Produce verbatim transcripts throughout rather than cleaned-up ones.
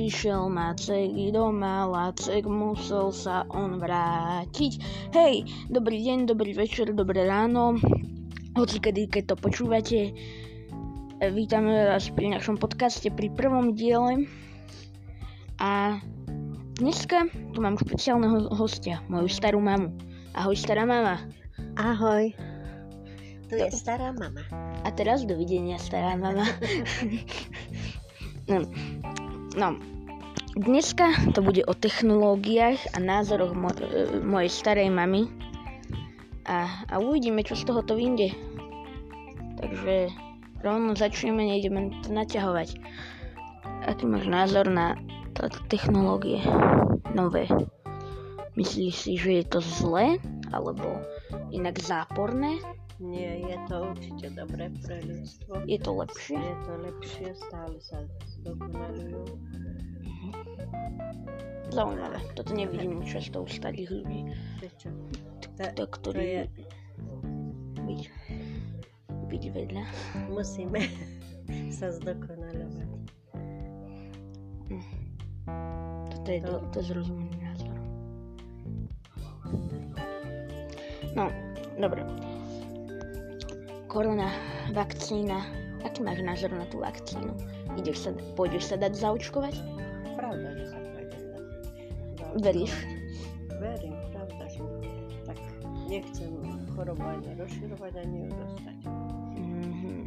išiel Macek doma, Lacek musel sa on vrátiť. Hej, dobrý deň, dobrý večer, dobré ráno, hoci kedy, keď to počúvate. Vítame vás pri našom podcaste, pri prvom diele. A dneska tu mám špeciálneho hostia, moju starú mamu. Ahoj, stará mama. Ahoj. Tu je stará mama. A teraz dovidenia, stará mama. No, no, dneska to bude o technológiách a názoroch mo- mojej starej mamy a, a uvidíme, čo z toho to vyjde. Takže rovno začneme, nejdeme to naťahovať. Aký máš názor na t- technológie nové? Myslíš si, že je to zlé alebo inak záporné? Nie, je to určite dobré pre ľudstvo. Je to lepšie? Je to lepšie, stále sa dokonalujú. Mhm. Zaujímavé, toto nevidím často u starých ľudí. Prečo? To, ktorý byť, byť vedľa. Musíme sa zdokonalovať. Toto je to zrozumný názor. No, dobre. Korona, vakcína. Aký máš názor na tú vakcínu? Ideš sa, pôjdeš sa dať zaočkovať? Pravda, že sa pôjdem dať zaočkovať. Veríš? Verím, pravda, že tak nechcem chorobu ani rozširovať, ani ju dostať. Mm-hmm.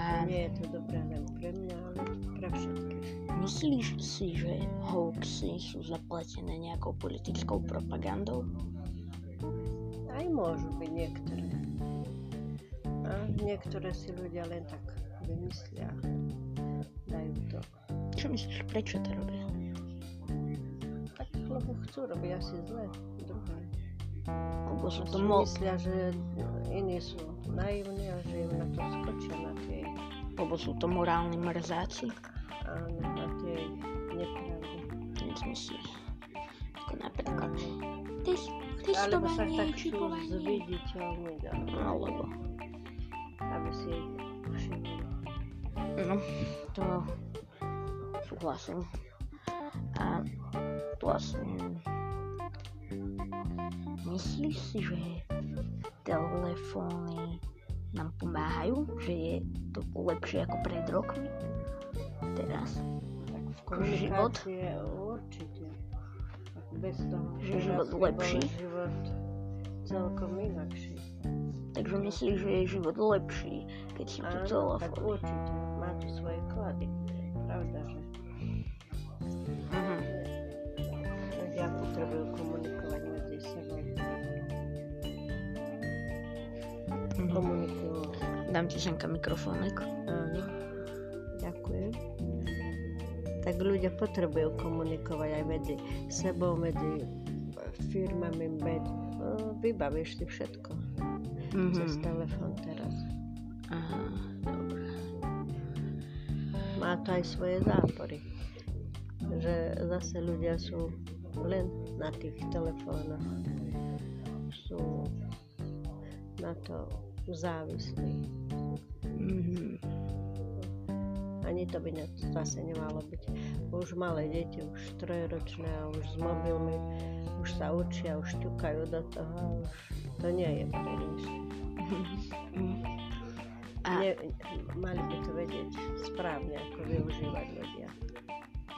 A... Nie je to dobré len pre mňa, ale pre všetkých. Myslíš si, že hoaxy sú zaplatené nejakou politickou propagandou? Aj môžu byť niektoré. A niektoré si ľudia len tak vymyslia, dajú to. Čo myslíš, prečo to robia? Tak lebo chcú, robia si zle, druhé. Lebo sú to mo... Myslia, že iní sú naivní a že im na to skočia na tie... Lebo sú to morálni mrzáci? Áno, na tie nepravdy. Nic myslíš. Ako napríklad... Alebo sa tak chcú zviditeľniť, alebo... aby si jej všimli. No, to súhlasím. A vlastne... Myslíš si, že telefóny nám pomáhajú? Že je to lepšie ako pred rokmi? Teraz? Tak v komunikácii určite. Bez toho, že život lepší. Život celkom inakší. Takže myslíš, že je život lepší, keď si tu celá fóra? Áno, tak určite. Má tu svoje klady. Pravda, že? Mhm. Ľudia potrebujú komunikovať medzi sebou. Mhm. Komunikujú. Dám ti Šanka mikrofónek. Áno. Ďakujem. Tak ľudia potrebujú komunikovať aj medzi sebou, medzi firmami, medzi... Vybavíš si všetko. Mm-hmm. Cez telefón teraz. Aha, dobré. Má to aj svoje zápory. Že zase ľudia sú len na tých telefónoch. Sú na to závislí. Mhm. Ani to by ne, zase nemalo byť. Už malé deti, už trojročné a už s mobilmi, už sa učia, už ťukajú do toho a už to nie je pre nič. A... Ne, mali by to vedieť správne, ako využívať ľudia.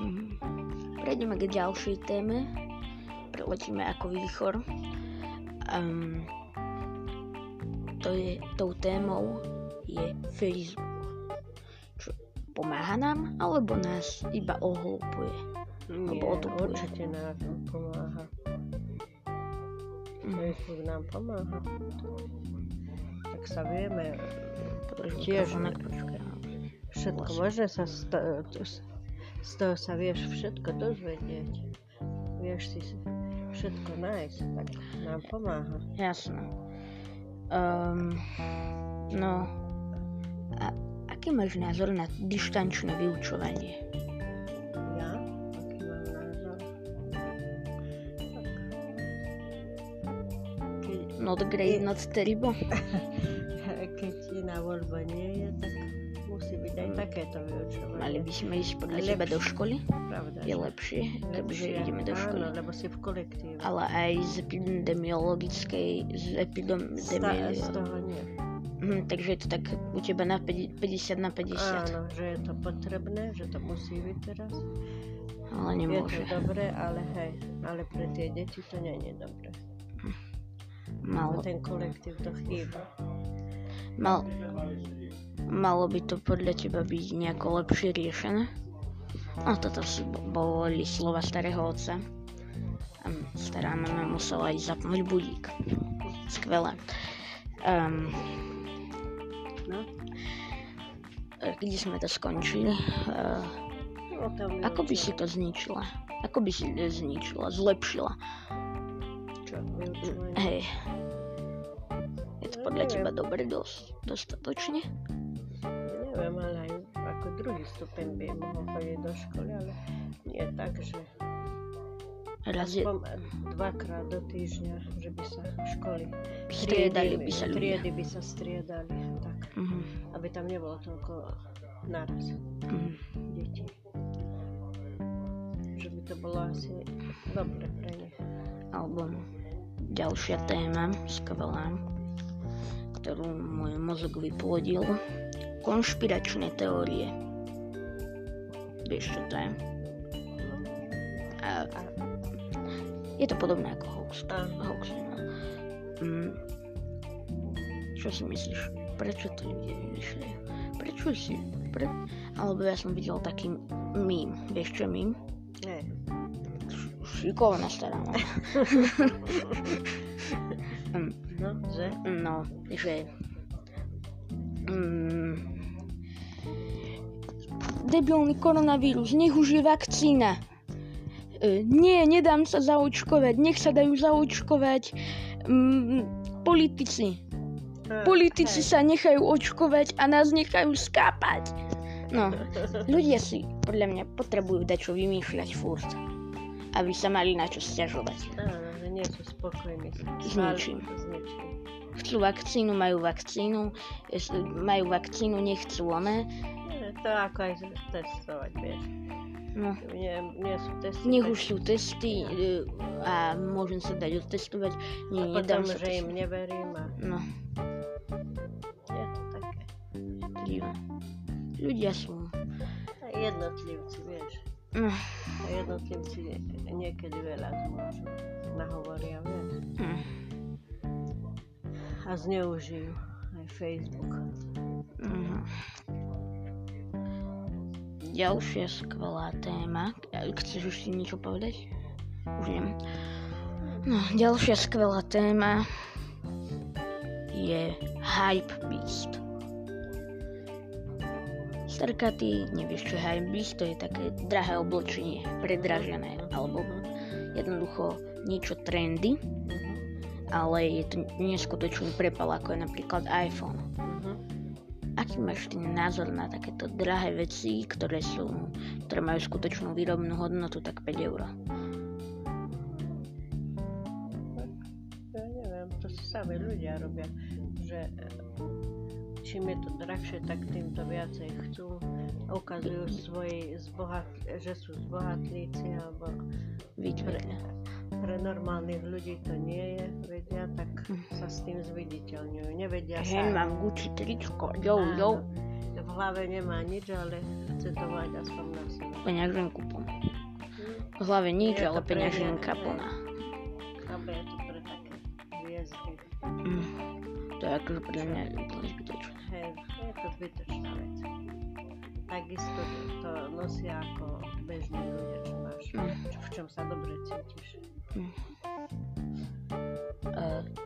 Mm-hmm. Prejdeme k ďalšej téme. Preletíme ako výchor. Um, to je, tou témou je Facebook. Pomáha nám, alebo nás iba ohlúpuje? Nie, určite nás pomáha. Mm. Facebook nám pomáha. Tak sa vieme tiež všetko. Možno sa z toho, z toho sa vieš všetko dozvedieť. Vieš si všetko nájsť, tak nám pomáha. Jasné. Um, no... A- Aký máš názor na dištančné vyučovanie? Ja? Aký mám názor? Tak. Keď... Not great, not terrible. Keď iná voľba nie je, tak musí byť aj takéto vyučovanie. Mali by sme ísť podľa teba do školy? Pravda, je lepšie, keďže ideme do školy. Áno, lebo si v kolektíve. Ale aj z epidemiologickej, z epidemiologickej. Z toho nie. Hm, takže je to tak u teba na päťdesiat na päťdesiat. Áno, že je to potrebné, že to musí byť teraz. Ale nemôže. Je to dobré, ale hej, ale pre tie deti to nie je dobré. Malo. Ten kolektív to chýba. Mal, malo by to podľa teba byť nejako lepšie riešené? No toto boli slova starého otca. Stará mama musela aj zapnúť budík. Skvelé. Um, no? Kde sme to skončili? Uh, ako by si to zničila? Ako by si to zničila? Zlepšila? Čo? Hej. Je to podľa teba dobre dos- dostatočne? Neviem, ale aj ako druhý stupeň by mohol chodiť do školy, ale nie tak, že je... dvakrát do týždňa, že by sa školy striedali, by sa triedy by sa striedali, tak, mm-hmm. aby tam nebolo toľko naraz mm-hmm. detí. Že by to bolo asi dobre pre nich. Alebo ďalšia téma, skvelá, ktorú môj mozog vyplodil. Konšpiračné teórie. Vieš, čo to je? A, a, je to podobné ako hoax. hoax mm. Čo si myslíš? Prečo to ľudia vymýšľajú? Prečo si? Pre... Alebo ja som videl taký mím. Vieš, čo je mím? Nie. Šikovná stará. No, že? No, že... Mm, debilný koronavírus, nech už je vakcína. E, nie, nedám sa zaočkovať, nech sa dajú zaočkovať mm, politici. Politici sa nechajú očkovať a nás nechajú skápať. No, ľudia si podľa mňa potrebujú dačo vymýšľať furt, aby sa mali na čo sťažovať. Nie sú spokojní. S ničím. Chcú vakcínu, majú vakcínu, majú vakcínu, nechcú oné. To ako aj testovať, vieš. No. Nie, nie sú testy. Nech už sú testy a môžem sa dať odtestovať. Nie, a potom, že testovať. Im neverím. A... No. Je to také. Príva. Ľudia sú. Jednotlivci, vieš. No. A jednotlivci niekedy veľa zmôžu, nahovoria, vieš. No. A zneužijú aj Facebook. No. Ďalšia skvelá téma. Chceš už si niečo povedať? Už neviem. No, ďalšia skvelá téma je Hypebeast. Starka, ty nevieš, čo je Hypebeast, to je také drahé oblečenie, predražené, alebo jednoducho niečo trendy, uh-huh. ale je to neskutočný prepal, ako je napríklad iPhone. Uh-huh. Aký máš ten názor na takéto drahé veci, ktoré sú, ktoré majú skutočnú výrobnú hodnotu, tak päť eur? Ja neviem, to si sami ľudia robia, že... Čím je to drahšie, tak tým to viacej chcú. Ukazujú svoji zbohat, že sú zbohatlíci, alebo pre, pre normálnych ľudí to nie je, vedia, tak sa s tým zviditeľňujú. Nevedia sa... Hej, mám Gucci tričko, jo, jo. V hlave nemá nič, ale chce to mať aspoň na sebe. Peňaženku plná. V hlave nič, ale peňaženka plná. Alebo je to pre také hviezdy. Mm. To je akože podľa mňa úplne zbytočné. Hej, je to zbytočná vec. Takisto to nosia ako bežní ľudia, čo máš, mm. v čom sa dobre cítiš. Mm. Uh,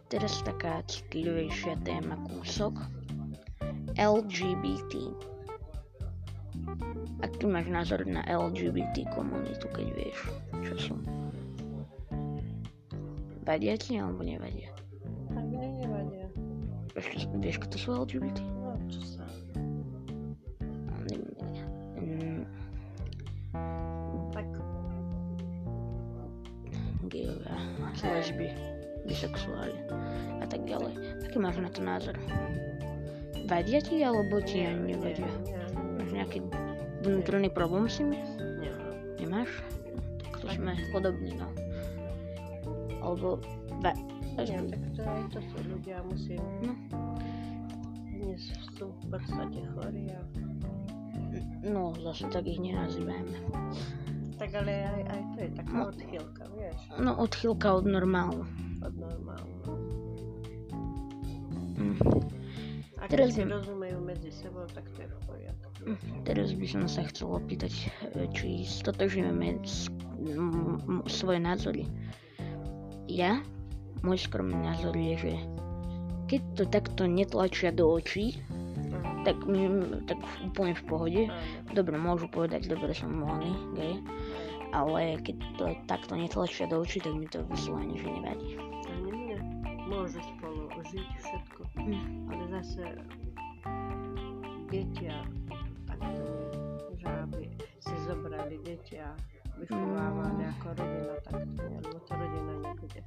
teraz taká citlivejšia téma kúsok. el gé bé té. Aký máš názor na el gé bé té komunitu, keď vieš, čo sú? Vadia ti alebo nevadia? Vieš, kto sú el gé bé té? No, čo sa... Mm. Tak. Geja, lesby, bisexuáli a tak ďalej. Aký máš na to názor? V vadia ti, alebo ti ja nevadia? Máš nejaký vnútorný problém s nimi? Nemám. Nemáš? No, tak to sme podobní, no. Alebo... Ve. Ja, tak to aj to sú ľudia, musím... No. Dnes sú v podstate chorí a... No, zase tak ich nenazývajme. Tak ale aj, aj to je taká no, odchýlka, vieš? No, odchýlka od normálu. Od normálu. Mm. A keď si rozumejú medzi sebou, tak to je v poriadku. Teraz by som sa chcel opýtať, či stotožňujeme svoje názory. Ja, môj skromný názor je, že keď to takto netlačia do očí, mm. tak, tak úplne v pohode. Mm. Dobre, môžu povedať, dobre som voľný, gej. Ale keď to takto netlačia do očí, tak mi to vyslovene, že nevadí. Môžu spolu žiť všetko, mm. ale zase deti a takto, že aby si zobrali deti a vychovávali ako rodina, tak to, lebo to rodina nebude.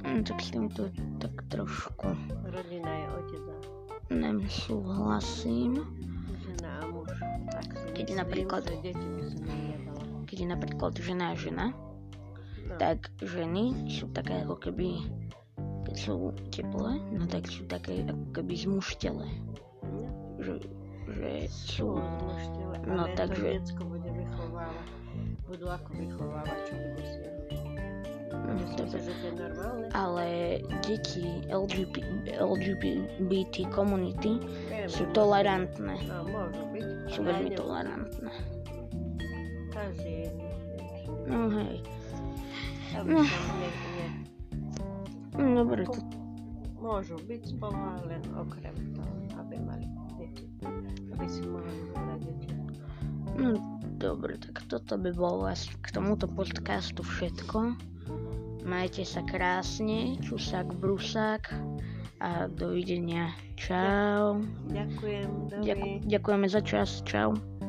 Mm, tak s tým to tak trošku. Rodina je otec a... Nesúhlasím. Žena a muž, tak si myslím, napríklad, že deti by som nejebala. Keď je napríklad žena a žena, no. tak ženy sú také ako keby... Keď sú teplé, no tak sú také ako keby zmuštele. Že, že sú... Zmuštele, no, ale takže... to detsko bude vychovávať. Budú ako vychovávať, čo budú si... Myslím si, že to je normálne. Ale deti el gé bé té komunity sú tolerantné. No, môžu byť. Sú veľmi tolerantné. Každý jedný. No hej. No. Dobre, to... Môžu byť spolu, len okrem toho, aby mali deti, aby si mohli zobrať deti. No dobre, tak toto by bolo asi k tomuto podcastu všetko. Majte sa krásne, čusák, brusák a dovidenia. Čau. Ďakujem, Dovi. Ďak- ďakujeme za čas, čau.